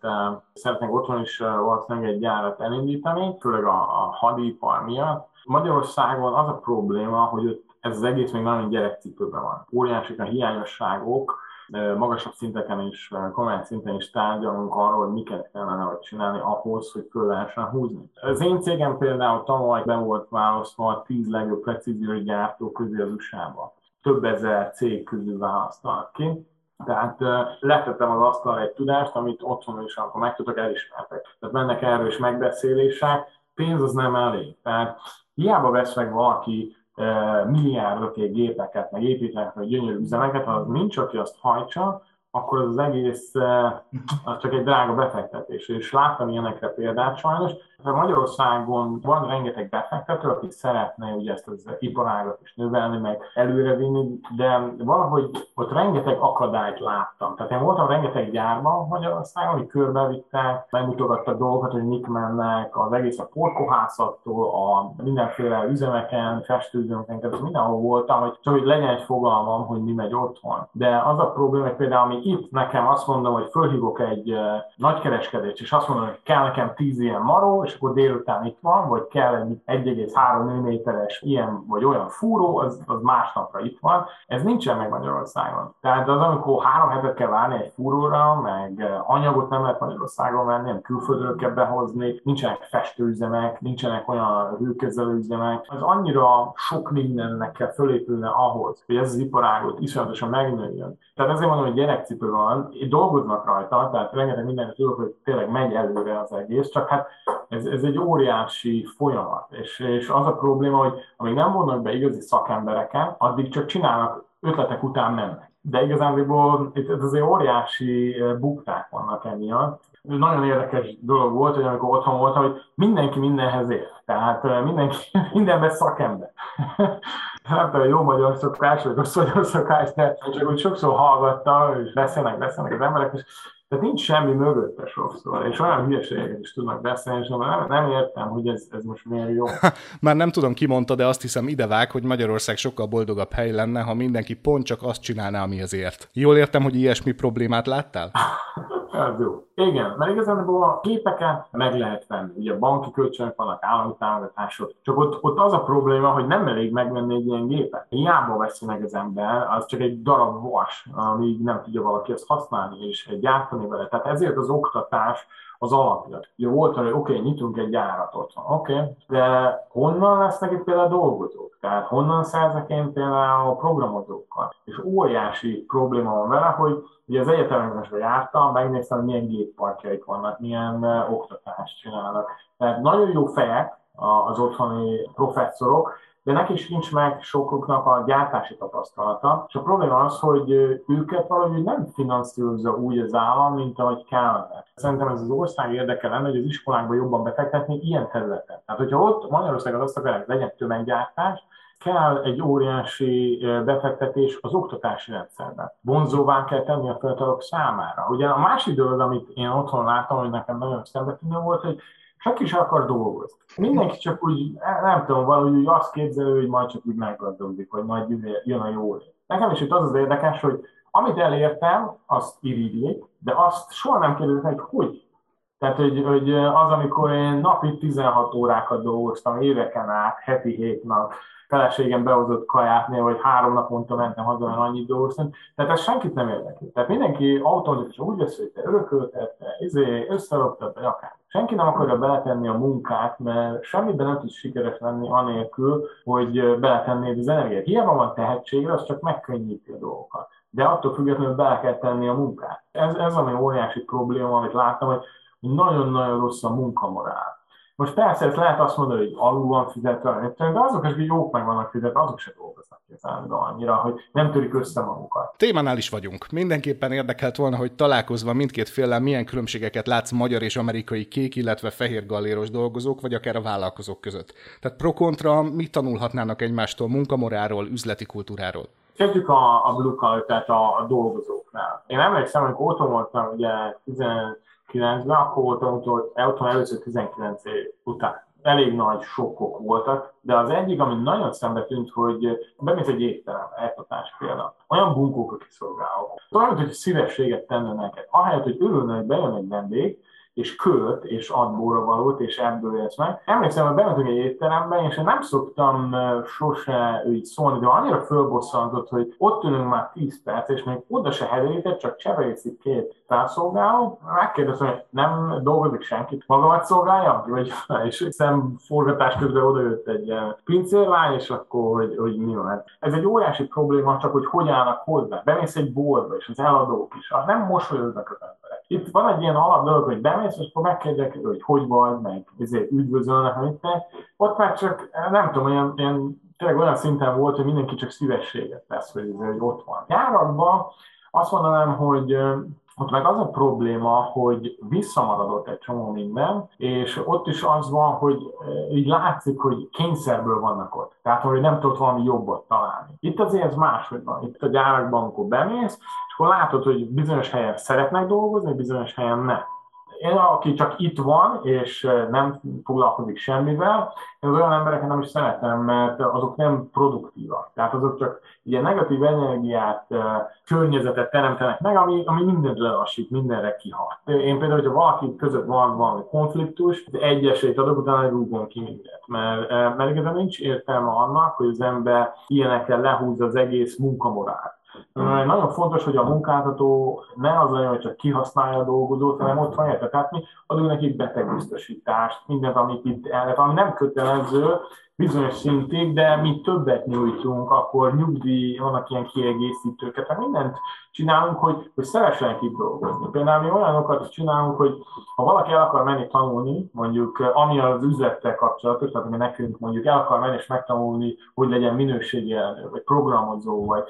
szeretnék otthon is valószínűleg egy gyárat elindítani, főleg a hadipar miatt. Magyarországon az a probléma, hogy ott ez az egész még nagyon gyerekcipőben van. Óriásik a hiányosságok, magasabb szinteken is, komolyan szinten is tárgyalunk arról, hogy miket kellene csinálni ahhoz, hogy föl lehessen húzni. Az én cégem például tavaly be volt választva a 10 legjobb precíziós gyártó közé az USA-ba. Több ezer cég közül választanak ki. Tehát letettem az asztalra egy tudást, amit otthon is, amikor megtudtak, elismertek. Tehát mennek erről is megbeszélések, pénz az nem elég. Tehát hiába vesz meg valaki milliárdokért gépeket, meg építenek meg gyönyörű üzemeket, ha az nincs, aki azt hajtsa, akkor az egész az csak egy drága befektetés. És láttam ilyenekre példát sajnos, Magyarországon van rengeteg befektető, aki szeretne ugye ezt az iparágat is növelni, meg előrevinni, de valahogy ott rengeteg akadályt láttam. Tehát én voltam rengeteg gyárban Magyarországon, hogy körbevitták, megmutogattak dolgokat, hogy mik mennek, az egész a porkohászattól, a mindenféle üzemeken, festőzőnken, tehát mindenhol voltam, hogy csak hogy legyen egy fogalmam, hogy mi megy otthon. De az a probléma, hogy például ami itt nekem azt mondom, hogy fölhívok egy nagykereskedést, és azt mondom, hogy kell nekem 10 ilyen maró, és akkor délután itt van, vagy kell egy 1,3 mm ilyen vagy olyan fúró, az másnapra itt van. Ez nincsen meg Magyarországon. Tehát az, amikor 3 hetet kell várni egy fúróra, meg anyagot nem lehet Magyarországon venni, nem külföldről kell behozni, nincsenek festőüzemek, nincsenek olyan hőkezelőüzemek. Az annyira sok mindennek kell fölépülne ahhoz, hogy ez az iparágot iszonyatosan megnőjön. Tehát ezért mondom, hogy gyerekcipő van, dolgoznak rajta, tehát rengeteg mindenre tudok, hogy tényleg megy előre az egész, csak hát ez egy óriási folyamat, és az a probléma, hogy amíg nem vonnak be igazi szakembereken, addig csak csinálnak, ötletek után mennek. De igazából itt azért óriási bukták vannak emiatt. Nagyon érdekes dolog volt, hogy amikor otthon voltam, hogy mindenki mindenhez ért. Tehát mindenki mindenben szakember. Hát a jó magyar szokás, vagy rossz magyar szokás, de csak úgy sokszor hallgattam, és beszélnek az emberek, és tehát nincs semmi mögötte sokszor, és olyan hülyeségeket is tudnak beszélni, és nem értem, hogy ez most miért jó. Már nem tudom, ki mondta, de azt hiszem idevág, hogy Magyarország sokkal boldogabb hely lenne, ha mindenki pont csak azt csinálná, ami azért. Jól értem, hogy ilyesmi problémát láttál? Ez jó. Igen, mert igazából a képeket meg lehet venni. Ugye a banki kölcsönök vannak, állami támogatások. Csak ott az a probléma, hogy nem elég megvenni egy ilyen gépet. Hiába veszi meg az ember, az csak egy darab vas, amíg nem tudja valaki azt használni és gyártani vele. Tehát ezért az oktatás az alapja. Ugye volt, hogy oké, nyitunk egy gyáratot. Oké, de honnan lesznek itt például dolgozók? Tehát honnan szerzek én például a programozókkal? És óriási probléma van vele, hogy ugye az egyetemekben jártam, megnéztem, hogy milyen gépparkjaik vannak, milyen oktatást csinálnak. Tehát nagyon jó fejek az otthoni professzorok, de nekik is nincs meg sokuknak a gyártási tapasztalata. És a probléma az, hogy őket valahogy nem finanszírozza úgy az állam, mint ahogy kellene. Szerintem ez az ország érdeke lenne, hogy az iskolákban jobban befektetni ilyen területen. Tehát, hogyha ott Magyarországon azt akarják, legyen tömeggyártás, kell egy óriási befektetés az oktatási rendszerben. Vonzóvá kell tenni a fiatalok számára. Ugye a másik dolog, amit én otthon láttam, hogy nekem nagyon szembetűnő volt, hogy senki sem akar dolgozni. Mindenki csak úgy, nem tudom, valahogy azt képzelő, hogy majd csak úgy meggazdogodik, hogy majd jön a jó év. Nekem is itt az érdekes, hogy amit elértem, azt irigylik, de azt soha nem kérdezik, hogy hogy. Tehát, hogy az, amikor én napi 16 órákat dolgoztam, éveken át, heti 7 nap, feleségem behozott kajátnél, vagy 3 naponta mentem haza, mert annyit dolgoztam. Tehát ez senkit nem érdekli. Tehát mindenki automatikusan úgy vesz, hogy te örökölted, összeroptad, vagy akár. Senki nem akarja beletenni a munkát, mert semmiben nem tudsz sikeres lenni anélkül, hogy beletennéd az energiát. Hiába van tehetségre, az csak megkönnyíti a dolgokat. De attól függetlenül bele kell tenni a munkát. Ez ami óriási probléma, amit láttam, hogy nagyon-nagyon rossz a munkamorál. Most persze ezt lehet azt mondani, hogy alul van fizetve, de azok, akik jók meg vannak fizetve, azok se dolgoznak igazán annyira, hogy nem törik össze magukat. Témánál is vagyunk. Mindenképpen érdekelt volna, hogy találkozva mindkét féllel milyen különbségeket látsz magyar és amerikai kék, illetve fehér galléros dolgozók, vagy akár a vállalkozók között. Tehát pro-kontra mit tanulhatnának egymástól munkamoráról, üzleti kultúráról? Kezdjük a blue collar, tehát a dolgozóknál. Én emlékszem, amikor otthon voltam, ugye 19-ben, akkor voltam otthon először 19 év után. Elég nagy sokkok voltak, de az egyik, ami nagyon szembe tűnt, hogy bemész egy étterem, eltatás például, olyan bunkók a kiszolgálók. Olyan, hogy szívességet tenne neked. Ahelyett, hogy örülne, hogy bejön egy vendég, és költ, és ad borravalót, és ebből élsz meg. Emlékszem, hogy bementünk egy étterembe, és én nem szoktam sose így szólni, de annyira fölbosszantott, hogy ott ülünk már 10 perc, és még oda se helyezett, csak csevegészik 2 felszolgáló. Megkérdeztem, hogy nem dolgozik senkit, magamat szolgáljam? És szemforgatás közben odajött egy pincérlány, és akkor, hogy mi van. Ez egy óriási probléma, csak hogy állnak hozzá. Bemész egy boltba, és az eladók is. Nem mosolyodnak az emberek. Itt van egy ilyen alapdolog, hogy bemész, és akkor megkérdek, hogy vagy, meg ezért üdvözölnek, amit te. Ott már csak, nem tudom, tényleg olyan szinten volt, hogy mindenki csak szívességet tesz, hogy ott van. Járatban azt mondanám, hogy Ott meg az a probléma, hogy visszamaradott egy csomó minden, és ott is az van, hogy így látszik, hogy kényszerből vannak ott. Tehát, hogy nem tudod valami jobbat találni. Itt azért ez máshogy van. Itt a gyárakban, amikor bemész, és akkor látod, hogy bizonyos helyen szeretnek dolgozni, bizonyos helyen nem. Én, aki csak itt van, és nem foglalkozik semmivel, én az olyan embereket nem is szeretem, mert azok nem produktívak. Tehát azok csak ilyen negatív energiát, környezetet teremtenek meg, ami mindent lelassít, mindenre kihat. Én például, hogyha valaki között van valami konfliktus, az egy esélyt adok, utána rúgom ki mindent. Mert igazán nincs értelme annak, hogy az ember ilyenekkel lehúzza az egész munkamorált. Nagyon fontos, hogy a munkáltató ne az legyen, hogy csak kihasználja a dolgozót, hanem ott van értetni, adunk nekik betegbiztosítást, mindent, amit itt elvet, ami nem kötelező bizonyos szintig, de mi többet nyújtunk, akkor nyugdíj, vannak ilyen kiegészítőket, tehát mindent csinálunk, hogy szeressen kidolgozni. Például mi olyanokat csinálunk, hogy ha valaki el akar menni tanulni, mondjuk ami az üzlettel kapcsolatos, tehát ami nekünk mondjuk el akar menni és megtanulni, hogy legyen minőségi elnök, vagy programozó, vagy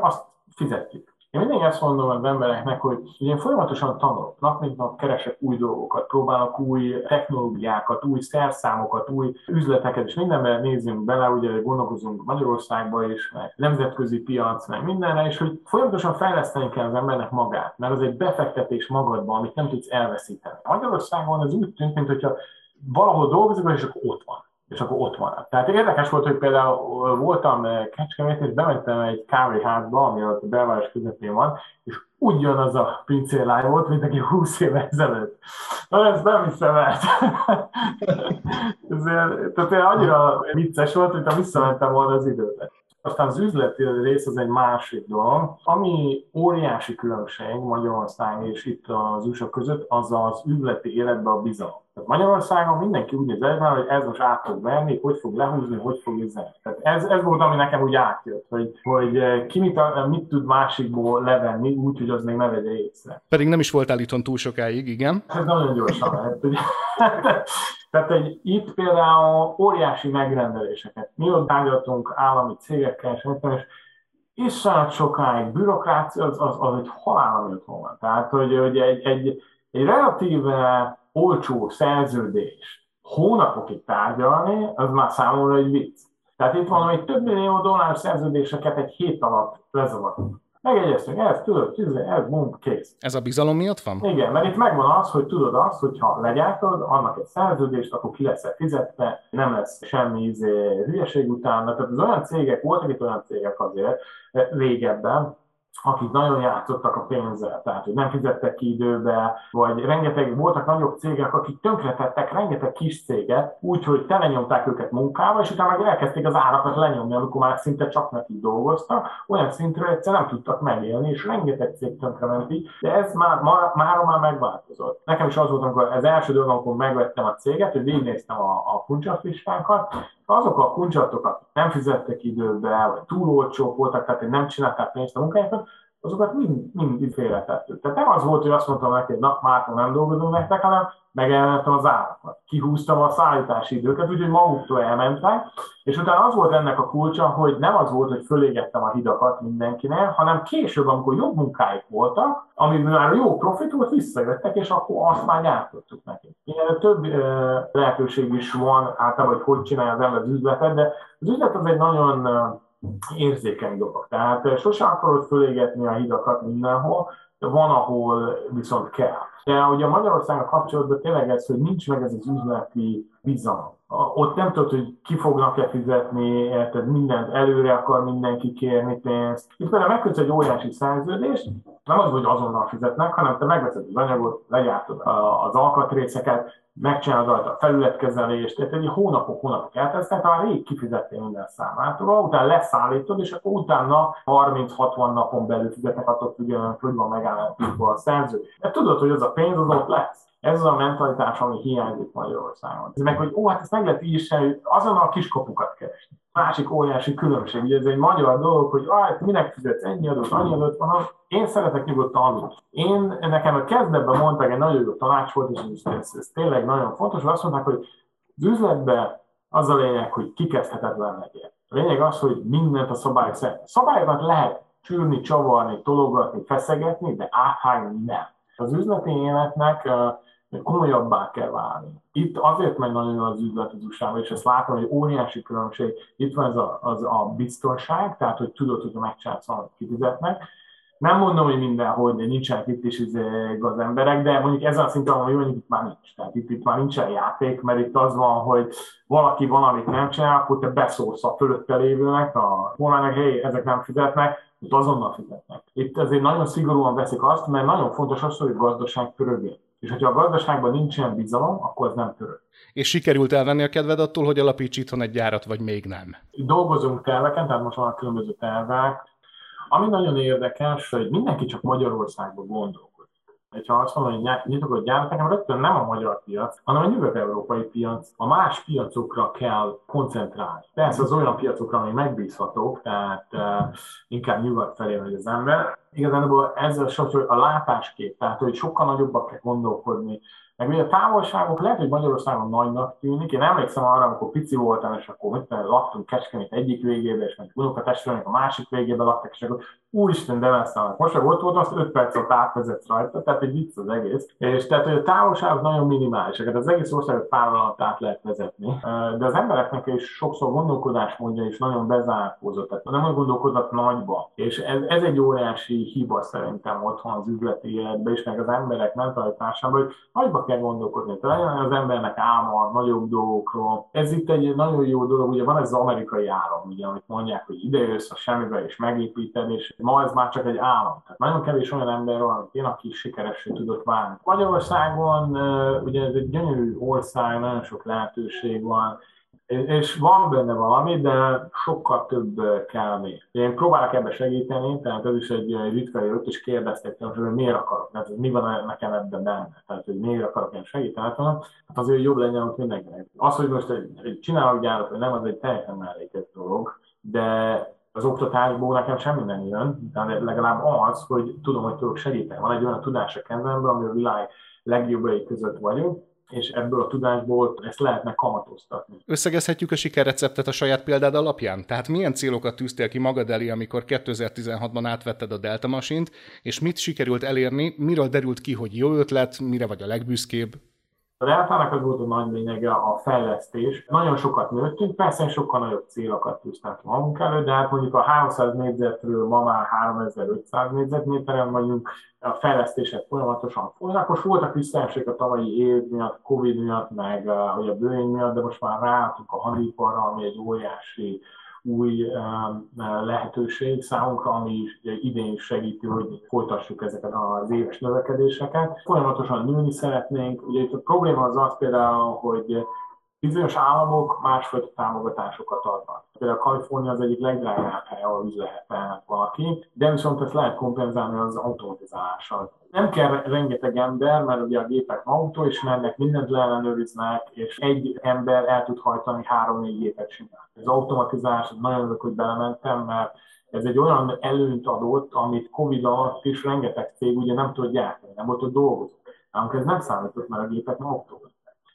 azt fizetjük. Én mindig ezt mondom az embereknek, hogy én folyamatosan tanulok, nap mint nap keresek új dolgokat, próbálok új technológiákat, új szerszámokat, új üzleteket, és mindenben nézzünk bele, ugye gondolkozunk Magyarországba is, meg nemzetközi piac, meg mindenre, és hogy folyamatosan fejleszteni kell az embernek magát, mert az egy befektetés magadba, amit nem tudsz elveszíteni. Magyarországon ez úgy tűnt, mintha valahol dolgozik, és akkor ott van. Tehát érdekes volt, hogy például voltam Kecskeméten, és bementem egy kávéházba, ami a belváros közepén van, és ugyanaz a pincérlány volt, mint aki 20 éve ezelőtt. Na, ezt nem visszavert. Tehát annyira vicces volt, mintha visszamentem volna az időt. Aztán az üzleti rész az egy másik dolog. Ami óriási különbség Magyarország és itt az USA között, az az üzleti életben a bizalom. Magyarországon mindenki úgy néz egyben, hogy ez most át fog venni, hogy fog lehúzni, hogy fog izelni. Ez volt, ami nekem úgy átjött, hogy ki mit tud másikból levenni, úgyhogy az még ne vegye észre. Pedig nem is voltál itthon túl sokáig, igen? Ez nagyon gyorsan lehet. Tehát itt például óriási megrendeléseket. Mi ott tárgyaltunk állami cégekkel, és iszonyat sokáig bürokrácia, az egy halál, ami otthon van. Tehát, hogy egy relatíve olcsó szerződés hónapokig tárgyalni, az már számomra egy vicc. Tehát itt van, hogy több millió dollár szerződéseket egy hét alatt lezavarunk. Megegyeztünk, ez tudod, ez munk, kész. Ez a bizalom miatt van? Igen, mert itt megvan az, hogy tudod azt, hogy ha legyártod annak egy szerződést, akkor ki lesz fizetve, nem lesz semmi hülyeség utána. Tehát az olyan cégek, voltak itt olyan cégek azért régebben, akik nagyon játszottak a pénzzel, tehát hogy nem fizettek ki időbe, vagy rengeteg voltak nagyobb cégek, akik tönkretettek rengeteg kis céget, úgyhogy telenyomták őket munkába, és utána meg elkezdték az árakat lenyomni, amikor már szinte csak nekik dolgoztak, olyan szintről egyszer nem tudtak megélni, és rengeteg cég tönkrement így, de ez már megváltozott. Nekem is az volt, amikor az első dolog, amikor megvettem a céget, hogy végignéztem a kuncsaflistánkat, azok a kuncsatokat nem fizettek időbe, vagy túl olcsók voltak, tehát nem csinálták pénzt a munkájukat, azokat mind félretettük. Tehát nem az volt, hogy azt mondtam neki, hogy na, mától nem dolgozom nektek, hanem megemeltem az árakat. Kihúztam a szállítási időket, úgyhogy maguktól elmentek, és utána az volt ennek a kulcsa, hogy nem az volt, hogy fölégettem a hidakat mindenkinél, hanem később, amikor jobb munkáik voltak, amiben már jó profit volt, visszajöttek, és akkor azt már nyártottuk nekik. Ilyen több lehetőség is van általában, hogy csinálja az ember az üzletet, de az üzlet az egy nagyon érzékeny dolog. Tehát sose akarod fölégetni a hidakat mindenhol, van, ahol viszont kell. De ugye Magyarországon kapcsolatban tényleg ez, hogy nincs meg ez az üzleti bizalom. Ott nem tudod, hogy ki fognak-e fizetni, tehát mindent előre akar mindenki kérni pénzt. Itt például megkötsz egy óriási szerződést, nem az, hogy azonnal fizetnek, hanem te megveszed az anyagot, legyártod az alkatrészeket, megcsinálod rajta a felületkezelést, tehát egy hónapok eltesznek, már rég kifizettél minden számától, utána leszállítod, és akkor utána 30-60 napon belül fizetnek, attól függően, hogy van megállapítva a szerződés. De tudod, hogy az a pénz az ott lesz. Ez az a mentalitás, ami hiányzik Magyarországon. Ez meg, hogy hát ezt meg lehet így sem, hogy azonnal a kiskapukat keresni. Másik óriási különbség, ugye ez egy magyar dolog, hogy hát minek fizetsz, annyi adott van. Én szeretek nyugodtan aludni. Nekem a kezdetben mondták, egy nagyon jó tanács volt, és ez tényleg nagyon fontos, mert azt mondták, hogy az üzletben az a lényeg, hogy kikezdhetetlen legyél. A lényeg az, hogy mindent a szabályok szerint. Szabályokat lehet csűrni, csavarni, tologatni, feszegetni, de áthányni nem. Az üzleti életnek komolyabbá kell válni. Itt azért megy nagyon az üzlet az USA-ba, és ezt látom, hogy óriási különbség. Itt van ez a biztonság, tehát hogy tudod, hogy megcsinálsz valamit, kifizetnek. Nem mondom, hogy mindenhol, de nincsenek itt is az emberek, de mondjuk ezen a szinten, hogy mondjuk itt már nincs. Tehát itt már nincsen játék, mert itt az van, hogy valaki valamit nem csinál, akkor te beszólsz a fölötte lévőnek, a kormánynak, hé, ezek nem fizetnek, itt azonnal fizetnek. Itt azért nagyon szigorúan veszik azt, mert nagyon fontos az, hogy gazdaság pörögjön. És hogyha a gazdaságban nincsen bizalom, akkor ez nem török. És sikerült elvenni a kedved attól, hogy alapíts itthon egy gyárat, vagy még nem? Dolgozunk terveken, tehát most vannak különböző tervek. Ami nagyon érdekes, hogy mindenki csak Magyarországban gondolkodik. Ha azt mondom, hogy nyitok egy gyárat, nekem rögtön nem a magyar piac, hanem a nyugat-európai piac. A más piacokra kell koncentrálni. Persze az olyan piacokra, ami megbízhatók, tehát inkább nyugat felé megy az ember. Igazából ezzel sokszor a látáskép, tehát hogy sokkal nagyobbak kell gondolkodni. Meg ugye a távolságok lehet, hogy Magyarországon nagynak tűnik. Én emlékszem arra, amikor pici voltam, és akkor laktunk Kecskemét egyik végébe, és meg unokatestvérek a másik végébe laktak, és akkor úristen, de messze, most meg ott voltam, azt 5 percet átvezetsz rajta, tehát egy vicc az egész. És tehát hogy a távolságok nagyon minimálisak, tehát az egész országot pár alatt át lehet vezetni. De az embereknek is sokszor gondolkodásmódja is nagyon bezárkózott, tehát nem gondolkodnak nagyba. És ez egy óriási hiba szerintem otthon az üzleti életben is, meg az emberek mentalitásában, hogy nagyba kell gondolkodni. Tehát az embernek álma nagyobb dolgokról. Ez itt egy nagyon jó dolog, ugye van ez az amerikai állam, ugye, amit mondják, hogy idejössz a semmibe és megépíted, és ma ez már csak egy állam. Tehát nagyon kevés olyan ember van, mint én, aki sikeressé tudott válni. Magyarországon ugye ez egy gyönyörű ország, nagyon sok lehetőség van, és van benne valami, de sokkal több kell még. Én próbálok ebbe segíteni, tehát ez is egy ritka jött, és kérdezték, hogy miért akarok, tehát mi van nekem ebben benne, tehát hogy miért akarok én segíteni, hát azért jobb legyen, hogy mindenkinek. Az, hogy most csinálok gyárat, vagy nem, az egy teljesen mellékes dolog, de az oktatásból nekem semmi nem jön, de legalább az, hogy tudom, hogy tudok segíteni. Van egy olyan tudás a kezemben, ami a világ legjobbai között vagyunk, és ebből a tudásból ezt lehetne kamatoztatni. Összegezhetjük a sikerreceptet a saját példád alapján? Tehát milyen célokat tűztél ki magad elé, amikor 2016-ban átvetted a Delta Machine-t, és mit sikerült elérni, miről derült ki, hogy jó ötlet, mire vagy a legbüszkébb? A Deltának az volt a nagy lényege a fejlesztés. Nagyon sokat nőttünk, persze sokkal nagyobb célokat tűztünk magunk elő, de hát mondjuk a 300 négyzetről ma már 3500 négyzetméteren vagyunk, a fejlesztések folyamatosan folynak. Most voltak visszaesések a tavalyi év miatt, Covid miatt, meg vagy a Boeing miatt, de most már ráálltunk a hadiparra, ami egy óriási új lehetőség számunkra, ami idén is segíti, hogy folytassuk ezeket az éves növekedéseket. Folyamatosan nőni szeretnénk. Ugye itt a probléma az az például, hogy bizonyos államok másfajta támogatásokat adnak. Például Kalifornia az egyik legdrágább hely, ahol üzletelnek valaki, de viszont ezt lehet kompenzálni az automatizálással. Nem kell rengeteg ember, mert ugye a gépek autó is mennek, mindent leellenőriznek, és egy ember el tud hajtani 3-4 gépet simán. Az automatizálás, nagyon örülök, hogy belementem, mert ez egy olyan előnyt adott, amit Covid alatt is rengeteg cég ugye nem tud gyártani, nem ott dolgozik. Amikor ez nem számított, mert a gépek nem autók.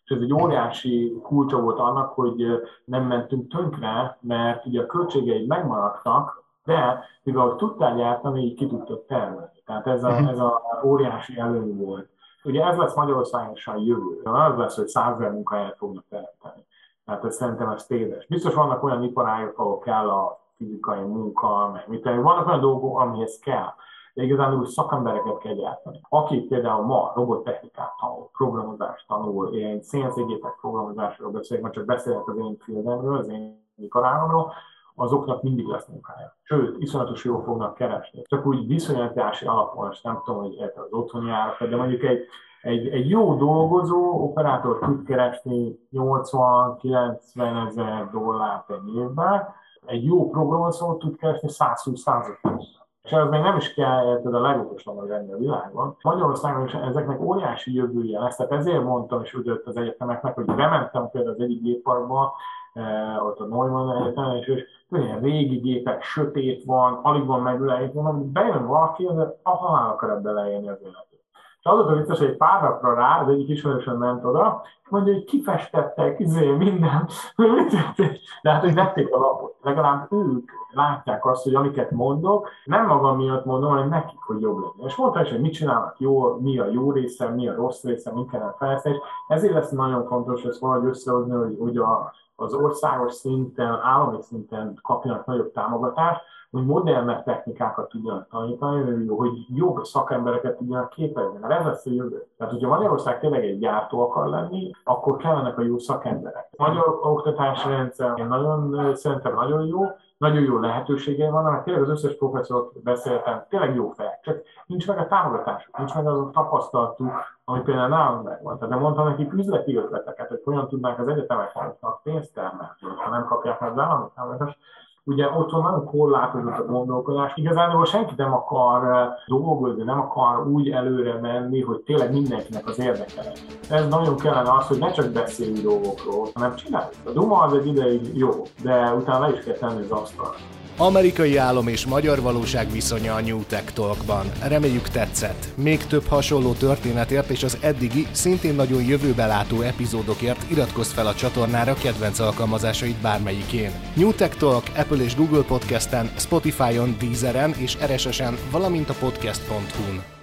És ez egy óriási kulcsa volt annak, hogy nem mentünk tönkre, mert ugye a költségei megmaradtak, de mivel ahogy tudtál gyártani, így ki tudtad termelni. Tehát ez a óriási előny volt. Ugye ez lesz Magyarországon is a jövő. Az lesz, hogy 100 000 munkahelyet fognak teremteni. Tehát szerintem ez téves. Biztos vannak olyan iparágok, ahol kell a fizikai munka, meg mit tenni. Vannak olyan dolgok, amihez kell. De igazán szakembereket kell gyártani. Aki például ma robottechnikát tanul, programozást tanul, én CNC-gépek programozásról beszélek, mert csak beszélek az én filmemről, az én iparágomról, azoknak mindig lesz munkája. Sőt, iszonyatos jól fognak keresni. Csak úgy viszonyítási alapon, és nem tudom, hogy az otthoni árakat, de mondjuk egy jó dolgozó operátor tud keresni 80-90 ezer dollárt egy évben, egy jó programozó tud keresni 120-120. És ez még nem is kell, a legokosabb lenni a világban. Magyarországon is ezeknek óriási jövője lesz, tehát ezért mondtam is úgy az egyetemeknek, hogy bementem például az egyik gépparkba, ott a Neumann Egyetemen, és olyan régi gépek, sötét van, alig van megülelni, mondom, bejön valaki, az a halál akar ebbe leélni az életét. És az a vicces, hogy pár napra rá, az egyik ismerősöm ment oda, és mondja, hogy kifestettek, mindent. De hát, hogy vették a lapot. Legalább ők látják azt, hogy amiket mondok, nem magam miatt mondom, hanem nekik, hogy jobb legyen. És mondta is, hogy mit csinálnak jól, mi a jó része, mi a rossz része, mit kellene fejleszteni. Ezért lesz nagyon fontos, hogy ezt valahogy összehozni, hogy az országos szinten, állami szinten kapjanak nagyobb támogatást, hogy modern technikákat tudjanak tanítani, hogy jobb szakembereket tudjanak képezni, mert ez lesz a jövő. Tehát, hogyha Magyarország tényleg egy gyártó akar lenni, akkor kellenek a jó szakemberek. A magyar oktatási rendszer szerintem nagyon jó, nagyon jó lehetőségei vannak, mert tényleg az összes professzort beszéltem, tényleg jó fejek, csak nincs meg a támogatásuk, nincs meg azok tapasztalatuk, ami például nálunk megvan. Tehát mondtam nekik üzleti ötleteket, hogy hogyan tudnák az egyetemeknek pénzt termelni, ha nem kapják meg az állami támogatást. Ugye otthon nagyon korlátozott a gondolkodás. Igazából senki nem akar dolgozni, nem akar úgy előre menni, hogy tényleg mindenkinek az érdekele. Ez nagyon kellene az, hogy ne csak beszéljünk dolgokról, hanem csináljuk. A duma az egy ideig jó, de utána le is kell tenni az asztalra. Amerikai álom és magyar valóság viszonya a New Tech Talkban. Reméljük tetszett. Még több hasonló történetért és az eddigi, szintén nagyon jövőbelátó epizódokért iratkozz fel a csatornára kedvenc alkalmazásait bármelyikén. New Tech Talk, Apple és Google Podcasten, Spotify-on, Deezeren és RSS-en, valamint a podcast.hu-n.